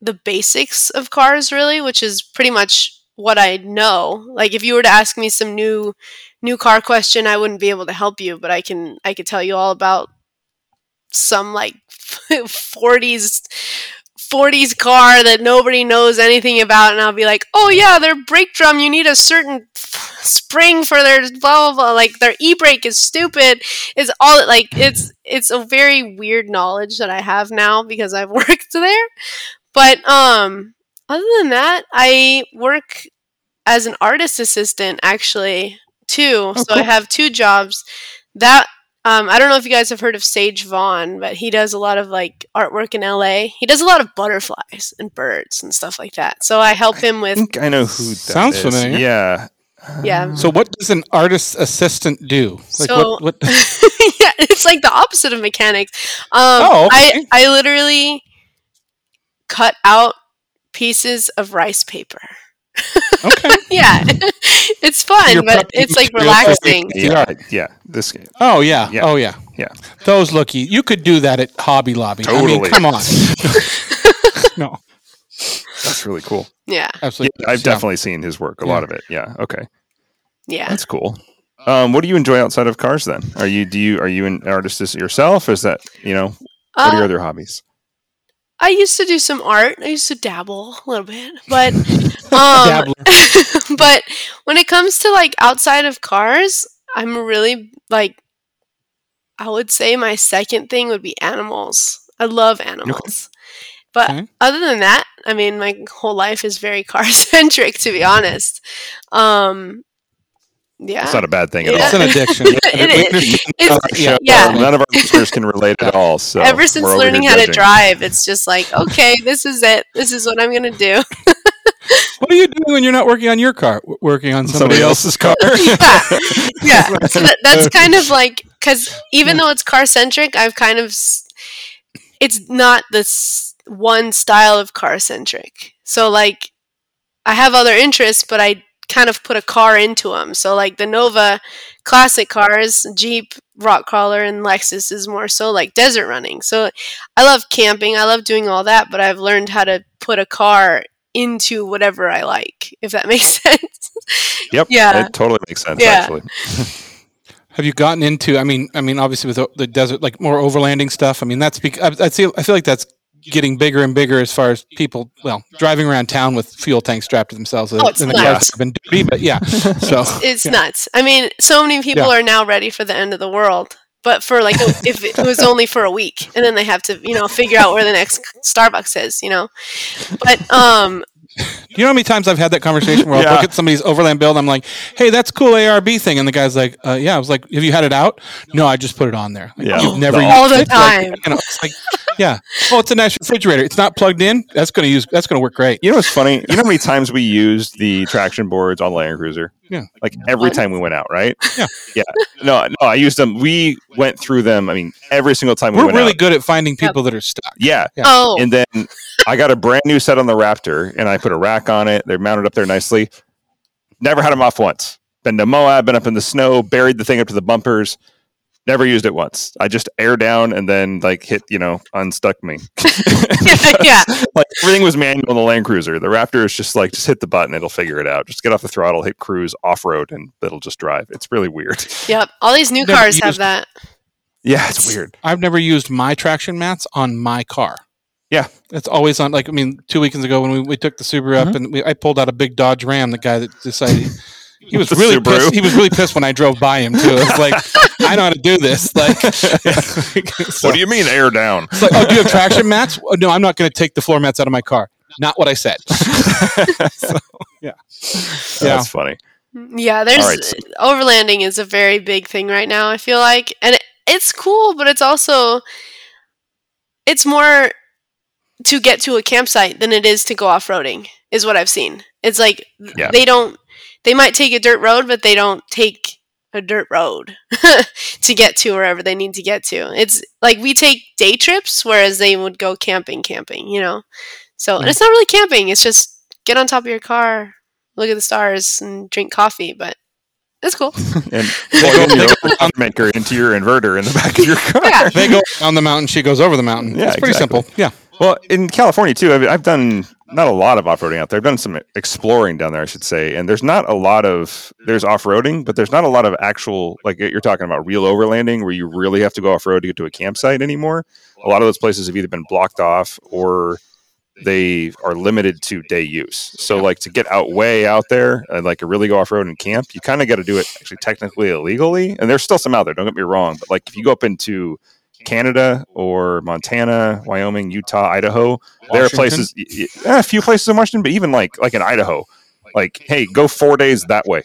the basics of cars, really, which is pretty much what I know. Like, if you were to ask me some new new car question, I wouldn't be able to help you, but I can I could tell you all about some like forties forties car that nobody knows anything about, and I'll be like, oh yeah, their brake drum, you need a certain f- spring for their blah blah blah, like their e-brake is stupid. It's all like it's it's a very weird knowledge that I have now because I've worked there. But um other than that, I work as an artist assistant actually too. Oh, so cool. I have two jobs that Um, I don't know if you guys have heard of Sage Vaughn, but he does a lot of like artwork in L A. He does a lot of butterflies and birds and stuff like that. So I help I him with. I think I know who that sounds is. Familiar. Yeah. Yeah. So what does an artist's assistant do? Like so what, what? yeah, it's like the opposite of mechanics. Um, oh. Okay. I I literally cut out pieces of rice paper. Okay. yeah, it's fun, You're but it's like relaxing. Yeah, yeah. This game. Oh yeah. yeah, oh yeah, yeah. Those looky, you could do that at Hobby Lobby. Totally. I mean, come on. no, that's really cool. Yeah, absolutely. Yeah, I've yeah. definitely seen his work. A yeah. lot of it. Yeah. Okay. Yeah, that's cool. Um, what do you enjoy outside of cars? Then are you do you are you an artist yourself? Is that you know? Uh, what are your other hobbies? I used to do some art. I used to dabble a little bit, but um, but when it comes to like outside of cars, I'm really like I would say my second thing would be animals. I love animals, but okay. other than that, I mean, my whole life is very car centric, to be honest. Um, Yeah. It's not a bad thing at yeah. all. It's an addiction. Yeah. it is. It's, show, yeah. None of our listeners can relate at all. So ever since learning how to drive, it's just like, okay, this is it. This is what I'm going to do. What are you doing when you're not working on your car? Working on somebody, somebody else's car? yeah. yeah. So that, that's kind of like, because even though it's car-centric, I've kind of, it's not this one style of car-centric. So like, I have other interests, but I kind of put a car into them. So like the Nova classic cars, Jeep, rock crawler, and Lexus is more so like desert running. So I love camping, I love doing all that, but I've learned how to put a car into whatever I like, if that makes sense. Yep. Yeah, it totally makes sense. Yeah. Actually, have you gotten into I mean I mean obviously with the desert, like more overlanding stuff? I mean that's because I feel I feel like that's getting bigger and bigger as far as people, well, driving around town with fuel tanks strapped to themselves. Oh, it's and nuts. The been dirty, but yeah. So, it's it's yeah. nuts. I mean, so many people yeah. are now ready for the end of the world, but for like, a, if it was only for a week, and then they have to, you know, figure out where the next Starbucks is, you know? But, um, you know how many times I've had that conversation where I'll yeah. look at somebody's overland bill and I'm like, hey, that's cool A R B thing. And the guy's like, uh, yeah. I was like, have you had it out? No, I just put it on there. Like, yeah. You've never all used the it. Time. Like, you know, it's like, yeah. Oh, it's a nice refrigerator. It's not plugged in. That's gonna use that's gonna work great. You know what's funny? You know how many times we used the traction boards on Land Cruiser? Yeah. Like every time we went out, right? Yeah. Yeah. No, no, I used them. We went through them, I mean, every single time we We're went really out. Good at finding people yep. that are stuck. Yeah. yeah. Oh. And then I got a brand new set on the Raptor and I put a rack on it. They're mounted up there nicely. Never had them off once. been to Moab, been up in the snow, buried the thing up to the bumpers, never used it once. I just air down and then like hit, you know, unstuck me. Yeah. Like everything was manual in the Land Cruiser. The Raptor is just like, just hit the button. It'll figure it out. Just get off the throttle, hit cruise off road, and it'll just drive. It's really weird. Yep. All these new cars used- have that. Yeah. It's, it's weird. I've never used my traction mats on my car. Yeah. It's always on, like, I mean, two weekends ago when we, we took the Subaru mm-hmm. up and we, I pulled out a big Dodge Ram, the guy that decided he was really Subaru. pissed. He was really pissed when I drove by him, too. I was like, I know how to do this. Like, so, what do you mean air down? It's like, oh, do you have traction mats? Oh, no, I'm not going to take the floor mats out of my car. Not what I said. So, yeah. Oh, yeah. That's funny. Yeah. There's right, so. Overlanding is a very big thing right now, I feel like. And it, it's cool, but it's also, it's more to get to a campsite than it is to go off-roading, is what I've seen. It's like, yeah. they don't, they might take a dirt road, but they don't take a dirt road to get to wherever they need to get to. It's like we take day trips, whereas they would go camping, camping, you know? So yeah. It's not really camping. It's just get on top of your car, look at the stars, and drink coffee, but it's cool. And they go, they go maker into your inverter in the back of your car. Yeah. They go on the mountain, she goes over the mountain. Yeah, it's pretty exactly. simple. Yeah. Well, in California, too, I've, I've done not a lot of off-roading out there. I've done some exploring down there, I should say. And there's not a lot of, there's off-roading, but there's not a lot of actual, like you're talking about real overlanding where you really have to go off-road to get to a campsite anymore. A lot of those places have either been blocked off or they are limited to day use. So like to get out way out there and like really go off-road and camp, you kind of got to do it actually technically illegally. And there's still some out there, don't get me wrong. But like if you go up into Canada or Montana, Wyoming, Utah, Idaho. Washington. There are places, yeah, a few places in Washington, but even like like in Idaho, like, hey, go four days that way.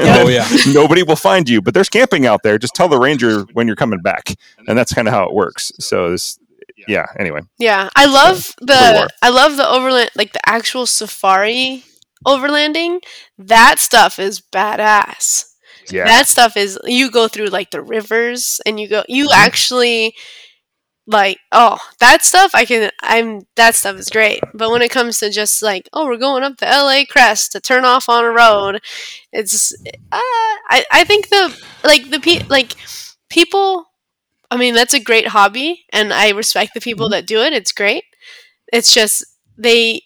Oh yeah, nobody will find you, but there's camping out there. Just tell the ranger when you're coming back, and that's kind of how it works. So this, yeah. Anyway, yeah, I love the I love the overland, like the actual safari overlanding. That stuff is badass. Yeah. That stuff is, you go through like the rivers and you go, you actually like, oh, that stuff I can, I'm, that stuff is great. But when it comes to just like, oh, we're going up the L A crest to turn off on a road, it's, uh, I, I think the, like the, pe- like people, I mean, that's a great hobby and I respect the people that do it. It's great. It's just, they,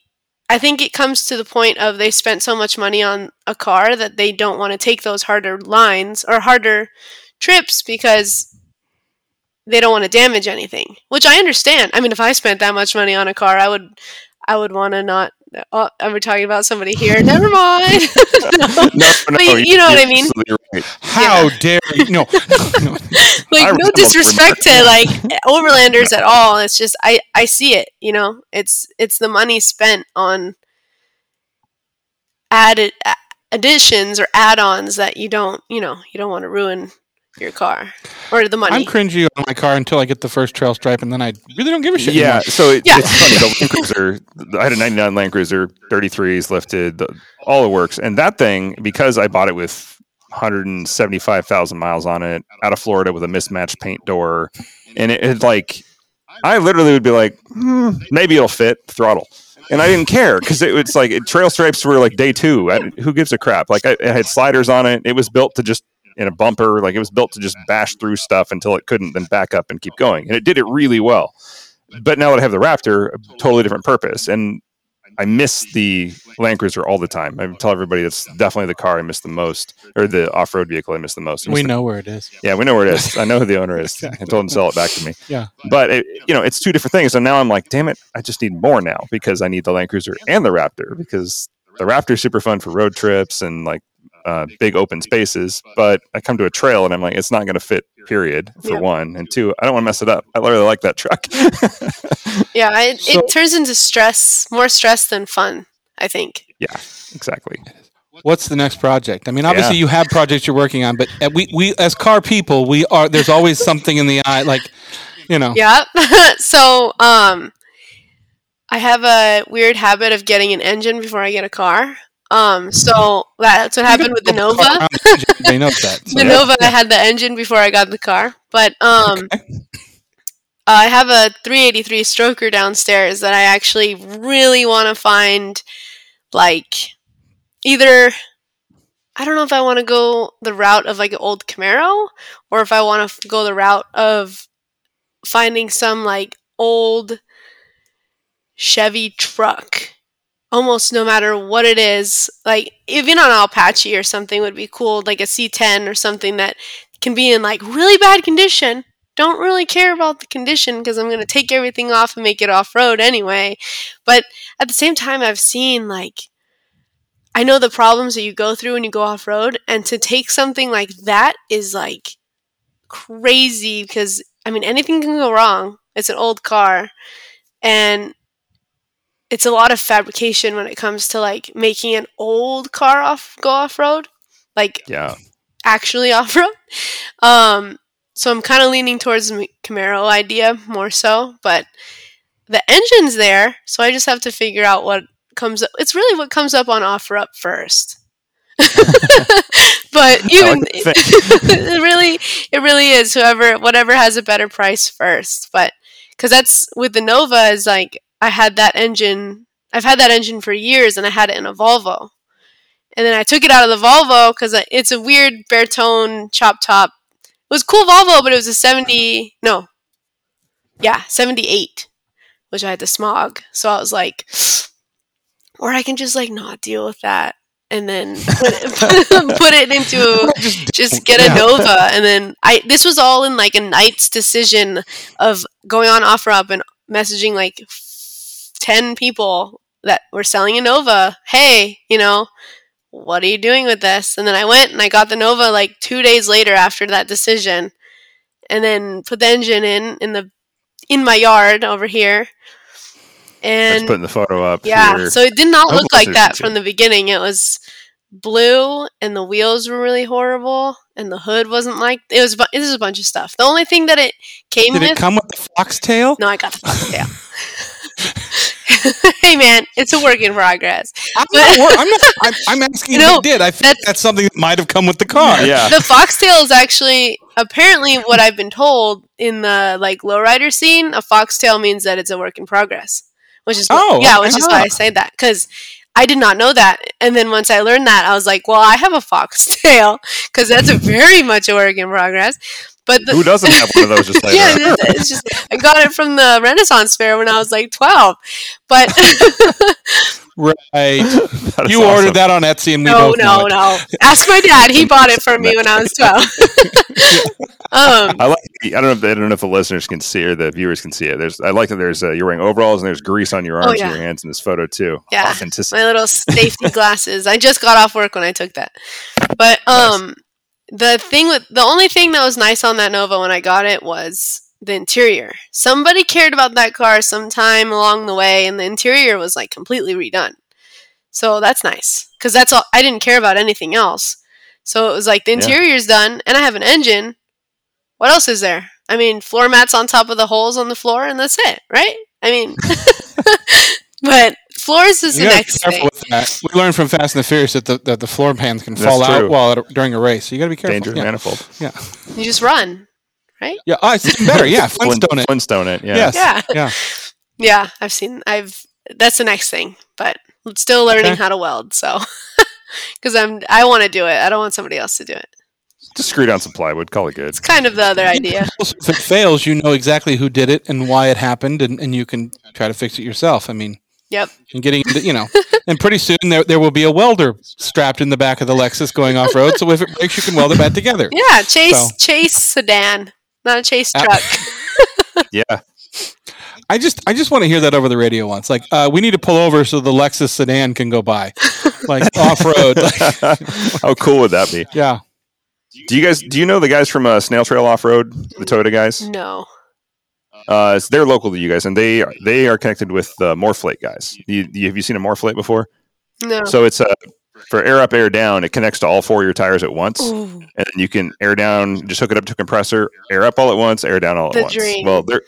I think it comes to the point of they spent so much money on a car that they don't want to take those harder lines or harder trips because they don't want to damage anything, which I understand. I mean, if I spent that much money on a car, I would, I would want to not. Oh, are we talking about somebody here? Never mind. no, no, no but you, you know what I mean. Right. How yeah. dare you? No, no. Like I no disrespect to like overlanders at all. It's just I, I see it. You know, it's it's the money spent on added additions or add-ons that you don't you know you don't want to ruin your car or the money. I'm cringy on my car until I get the first trail stripe, and then I really don't give a shit. Yeah, anymore. so it, yeah. It's funny. The Land Cruiser, I had a ninety-nine Land Cruiser, thirty-threes lifted, the, all the works, and that thing, because I bought it with one hundred seventy-five thousand miles on it, out of Florida with a mismatched paint door, and it had like, I literally would be like, hmm, maybe it'll fit throttle. And I didn't care because it was like it, trail stripes were like day two. I, who gives a crap? Like I, I had sliders on it. It was built to just in a bumper, like it was built to just bash through stuff until it couldn't, then back up and keep going. And it did it really well. But now that I have the Raptor, a totally different purpose. And I miss the Land Cruiser all the time. I tell everybody that's definitely the car I miss the most, or the off-road vehicle I miss the most. Miss we the, know where it is. Yeah, we know where it is. I know who the owner is. I told him to sell it back to me. Yeah. But, it, you know, it's two different things. And now I'm like, damn it, I just need more now because I need the Land Cruiser and the Raptor because the Raptor is super fun for road trips and, like, Uh, big open spaces, but I come to a trail and I'm like, it's not going to fit, period, for yeah. one. And two, I don't want to mess it up. I really like that truck. yeah, it, so, it turns into stress, more stress than fun, I think. Yeah, exactly. What's the next project? I mean, obviously yeah. you have projects you're working on, but we, we as car people, we are, there's always something in the eye, like, you know. Yeah. so um, I have a weird habit of getting an engine before I get a car. Um, so that's what happened with the Nova. They know that. The Nova, I had the engine before I got the car, but, um, okay. I have a three eighty-three stroker downstairs that I actually really want to find, like, either I don't know if I want to go the route of like an old Camaro or if I want to go the route of finding some like old Chevy truck. Almost no matter what it is, like even on Apache or something would be cool, like a C ten or something that can be in like really bad condition. Don't really care about the condition because I'm going to take everything off and make it off-road anyway. But at the same time, I've seen like, I know the problems that you go through when you go off-road, and to take something like that is like crazy because, I mean, anything can go wrong. It's an old car, and it's a lot of fabrication when it comes to like making an old car off go off-road, like yeah. actually off-road. Um, so I'm kind of leaning towards the Camaro idea more so, but the engine's there, so I just have to figure out what comes up. It's really what comes up on OfferUp first. But even it really, it really is whoever, whatever has a better price first. But because that's with the Nova is like, I had that engine, I've had that engine for years, and I had it in a Volvo. And then I took it out of the Volvo because it's a weird baritone chop top. It was a cool Volvo, but it was a seventy, no, yeah, seventy-eight, which I had to smog. So I was like, or I can just like not deal with that and then put it, put it into, just, just get a yeah. Nova. And then I, this was all in like a night's decision of going on OfferUp and messaging like ten people that were selling a Nova. Hey, you know, what are you doing with this? And then I went and I got the Nova like two days later after that decision, and then put the engine in, in the, in my yard over here. And let's put the photo up. Yeah. Here. So it did not look like that from the beginning. It was blue and the wheels were really horrible and the hood wasn't like, it was, bu- it was a bunch of stuff. The only thing that it came with. Did it come with the foxtail? No, I got the foxtail. Hey man, it's a work in progress. I'm, not, I'm, not, I'm, I'm asking you know, if it did. I think that's, that's something that might have come with the car. Yeah. The foxtail is actually apparently what I've been told in the like lowrider scene. A foxtail means that it's a work in progress, which is oh, yeah, which uh-huh. is why I say that because I did not know that. And then once I learned that, I was like, well, I have a foxtail because that's a very much a work in progress. But the- Who doesn't have one of those just like yeah, that? It's just, I got it from the Renaissance Fair when I was like twelve. But right. That you awesome. Ordered that on Etsy and we no, both No, no, no. Ask my dad. He bought it for me when I was twelve. um, I, like, I, don't know if, I don't know if the listeners can see or the viewers can see it. There's, I like that there's uh, you're wearing overalls and there's grease on your arms oh, yeah. and your hands in this photo too. Yeah, my little safety glasses. I just got off work when I took that. But um. Nice. The thing with the only thing that was nice on that Nova when I got it was the interior. Somebody cared about that car sometime along the way, and the interior was like completely redone. So that's nice because that's all I didn't care about anything else. So it was like the interior's yeah. done, and I have an engine. What else is there? I mean, floor mats on top of the holes on the floor, and that's it, right? I mean, but. Floors is you the next thing. We learned from Fast and the Furious that the that the floor pans can That's fall true. Out while at a, during a race. So you got to be careful. Dangerous yeah. manifold. Yeah. You just run, right? Yeah. Oh, it's even better. Yeah. Flintstone it. Flintstone it. Yeah. Yes. Yeah. Yeah. Yeah. I've seen. I've. That's the next thing. But I'm still learning okay. how to weld. So, because I'm. I want to do it. I don't want somebody else to do it. Just screw down some plywood. Call it good. It's kind of the other idea. If it fails, you know exactly who did it and why it happened, and, and you can try to fix it yourself. I mean. Yep. And getting, into, you know, and pretty soon there there will be a welder strapped in the back of the Lexus going off road. So if it breaks, you can weld it back together. Yeah, chase so. chase sedan, not a chase truck. Uh, yeah. I just I just want to hear that over the radio once. Like, uh, we need to pull over so the Lexus sedan can go by, like off road. Like. How cool would that be? Yeah. Do you guys do you know the guys from uh, Snail Trail Off Road, the Toyota guys? No. Uh, so they're local to you guys, and they are, they are connected with the uh, Morflate guys. You, you, have you seen a Morflate before? No. So it's uh, for air up, air down. It connects to all four of your tires at once, Ooh. And then you can air down, just hook it up to a compressor, air up all at once, air down all the at dream. Once. Well, they're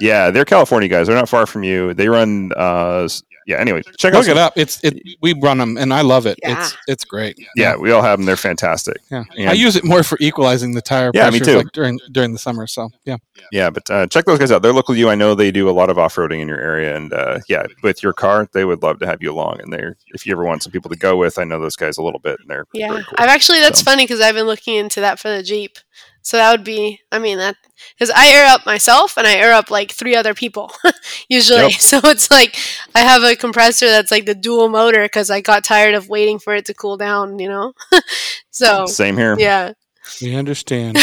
yeah, they're California guys. They're not far from you. They run uh, yeah. Anyway, check look us it out. up. It's it. We run them, and I love it. Yeah. It's it's great. Yeah, yeah, we all have them. They're fantastic. Yeah, and I use it more for equalizing the tire yeah, pressure like during during the summer. So yeah, yeah. But uh, check those guys out. They're local to you. I know they do a lot of off roading in your area, and uh, yeah, with your car, they would love to have you along. And they're if you ever want some people to go with, I know those guys a little bit, and they're yeah. Very cool. I've actually that's so. funny because I've been looking into that for the Jeep. So that would be, I mean, that because I air up myself and I air up like three other people usually. Yep. So it's like I have a compressor that's like the dual motor because I got tired of waiting for it to cool down, you know? So same here. Yeah. We understand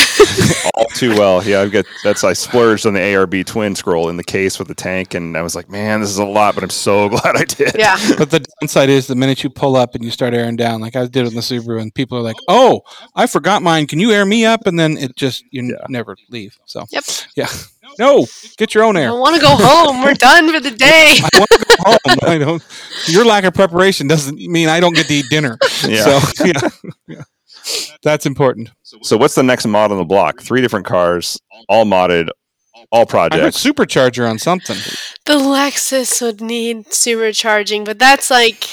all too well. Yeah, I've got that's I splurged on the A R B twin scroll in the case with the tank, and I was like, man, this is a lot, but I'm so glad I did. Yeah. But the downside is the minute you pull up and you start airing down, like I did with the Subaru, and people are like, oh, I forgot mine. Can you air me up? And then it just you yeah. n- never leave. So yep. Yeah. No, get your own air. I want to go home. We're done for the day. I want to go home. I don't. Your lack of preparation doesn't mean I don't get to eat dinner. Yeah. So yeah. yeah. That's important. So what's the next mod on the block? Three different cars, all modded, all projects. I heard supercharger on something. The Lexus would need supercharging, but that's like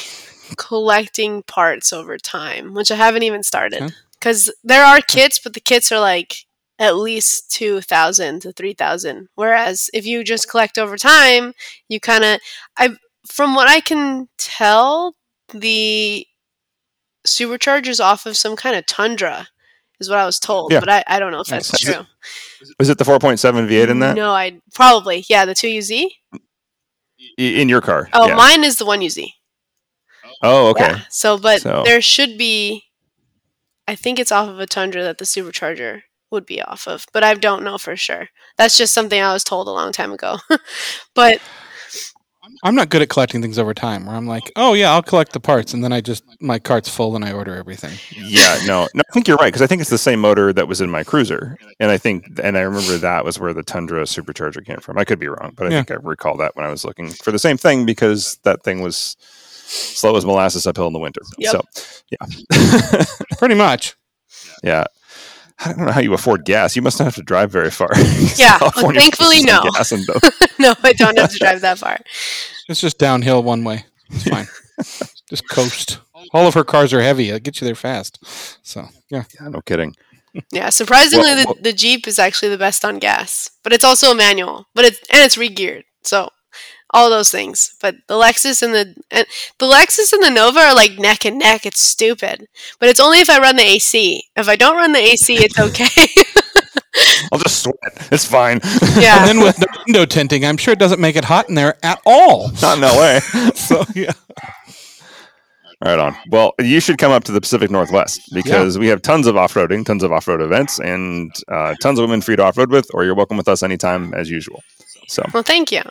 collecting parts over time, which I haven't even started. Because okay. there are kits, but the kits are like at least two thousand to three thousand. Whereas if you just collect over time, you kind of... I, from what I can tell, the... superchargers off of some kind of Tundra is what I was told, yeah. but I, I don't know if that's is true. It, was it the four point seven V eight in that? No, I probably. Yeah, the two U Z? In your car. Oh, yeah. Mine is the one U Z. Oh, okay. Yeah. So, but so. There should be, I think it's off of a Tundra that the supercharger would be off of, but I don't know for sure. That's just something I was told a long time ago. But... I'm not good at collecting things over time where I'm like, oh, yeah, I'll collect the parts. And then I just, my cart's full and I order everything. Yeah, no, no I think you're right. Because I think it's the same motor that was in my Cruiser. And I think, and I remember that was where the Tundra supercharger came from. I could be wrong, but I yeah. think I recall that when I was looking for the same thing because that thing was slow as molasses uphill in the winter. Yep. So, yeah. Pretty much. Yeah. I don't know how you afford gas. You must not have to drive very far. Yeah, well, thankfully, no. No, I don't have to drive that far. It's just downhill one way. It's fine. Just coast. All of her cars are heavy. It'll get you there fast. So, yeah. yeah no kidding. Yeah, surprisingly, well, well, the, the Jeep is actually the best on gas. But it's also a manual. But it's, and it's re-geared. So, all those things. But the Lexus and the and the Lexus and the Nova are like neck and neck. It's stupid. But it's only if I run the A C. If I don't run the A C, it's okay. I'll just sweat. It's fine. Yeah. And then with the window tinting, I'm sure it doesn't make it hot in there at all. Not in L A. So, yeah. Right on. Well, you should come up to the Pacific Northwest because yeah. we have tons of off-roading, tons of off-road events, and uh, tons of women for you to off-road with, or you're welcome with us anytime as usual. So. Well, thank you.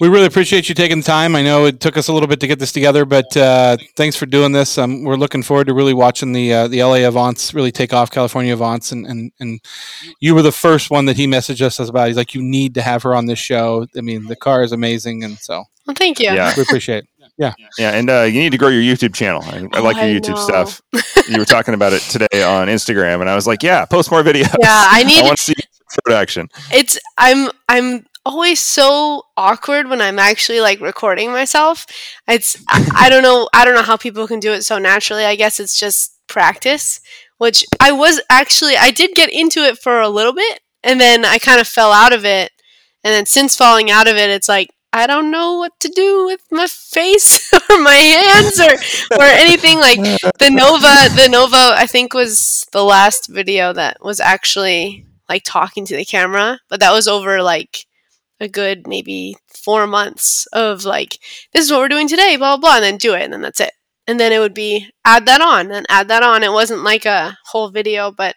We really appreciate you taking the time. I know it took us a little bit to get this together, but uh, thanks for doing this. Um, we're looking forward to really watching the uh, the L A Avance really take off, California Avance, and, and and you were the first one that he messaged us about. He's like, you need to have her on this show. I mean, the car is amazing, and so well, thank you. Yeah. We appreciate it. Yeah, yeah, and uh, you need to grow your YouTube channel. I, I like oh, your YouTube I stuff. You were talking about it today on Instagram, and I was like, yeah, post more videos. Yeah, I need I want to see production. It's I'm I'm always so awkward when I'm actually like recording myself. It's I, I don't know I don't know how people can do it so naturally. I guess it's just practice, which I was actually I did get into it for a little bit, and then I kind of fell out of it, and then since falling out of it, it's like I don't know what to do with my face or my hands or, or anything. Like the Nova, the Nova, I think was the last video that was actually like talking to the camera, but that was over like a good, maybe four months of like, this is what we're doing today, blah, blah, blah, and then do it. And then that's it. And then it would be add that on and add that on. It wasn't like a whole video, but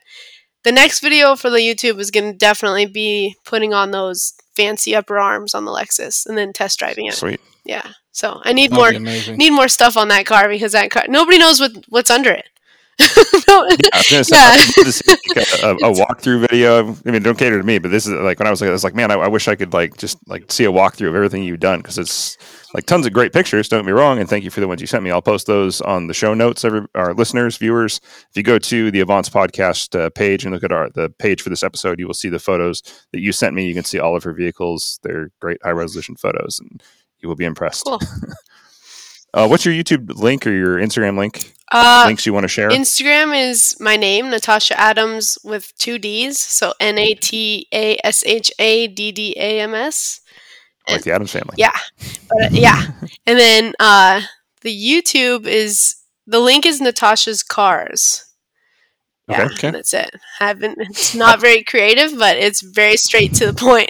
the next video for the YouTube is going to definitely be putting on those fancy upper arms on the Lexus and then test driving it. Sweet. Yeah. So I need That'd more need more stuff on that car because that car nobody knows what what's under it. no, yeah, I was gonna say, yeah. I just, like, a, a, a walkthrough video. I mean, don't cater to me, but this is like when I was like, I was like, man, I, I wish I could like just like see a walkthrough of everything you've done, because it's like tons of great pictures. Don't get me wrong, and thank you for the ones you sent me. I'll post those on the show notes. Every our listeners, viewers, if you go to the Avance Podcast uh, page and look at our the page for this episode, you will see the photos that you sent me. You can see all of her vehicles. They're great high resolution photos, and you will be impressed. Cool. Uh, what's your YouTube link or your Instagram link? Uh, links you want to share? Instagram is my name, Natasha Adams, with two D's. So N A T A S H A D D A M S. Like and, the Adams family. Yeah. But, uh, yeah. And then uh, the YouTube is, the link is Natasha's Cars. Yeah, okay, okay. That's it. I haven't, it's not very creative, but it's very straight to the point.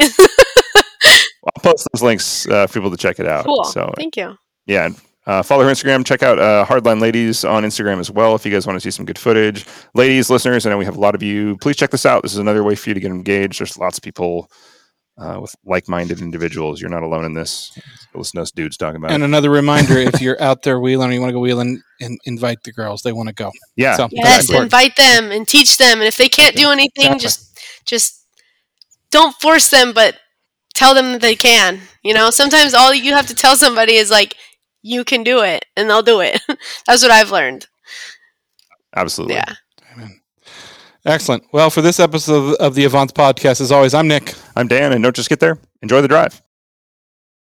I'll post those links uh, for people to check it out. Cool. So, thank you. Yeah. Uh, follow her Instagram. Check out uh, Hardline Ladies on Instagram as well if you guys want to see some good footage. Ladies, listeners, I know we have a lot of you. Please check this out. This is another way for you to get engaged. There's lots of people uh, with like-minded individuals. You're not alone in this. Listen to us dudes talking about and it. And another reminder, if you're out there wheeling or you want to go wheeling, and invite the girls. They want to go. Yeah. So, yes, invite them and teach them. And if they can't do anything, exactly. just just don't force them, but tell them that they can. You know, sometimes all you have to tell somebody is like, you can do it, and they'll do it. That's what I've learned. Absolutely. Yeah. Amen. Excellent. Well, for this episode of the Avance Podcast, as always, I'm Nick. I'm Dan, and don't just get there. Enjoy the drive.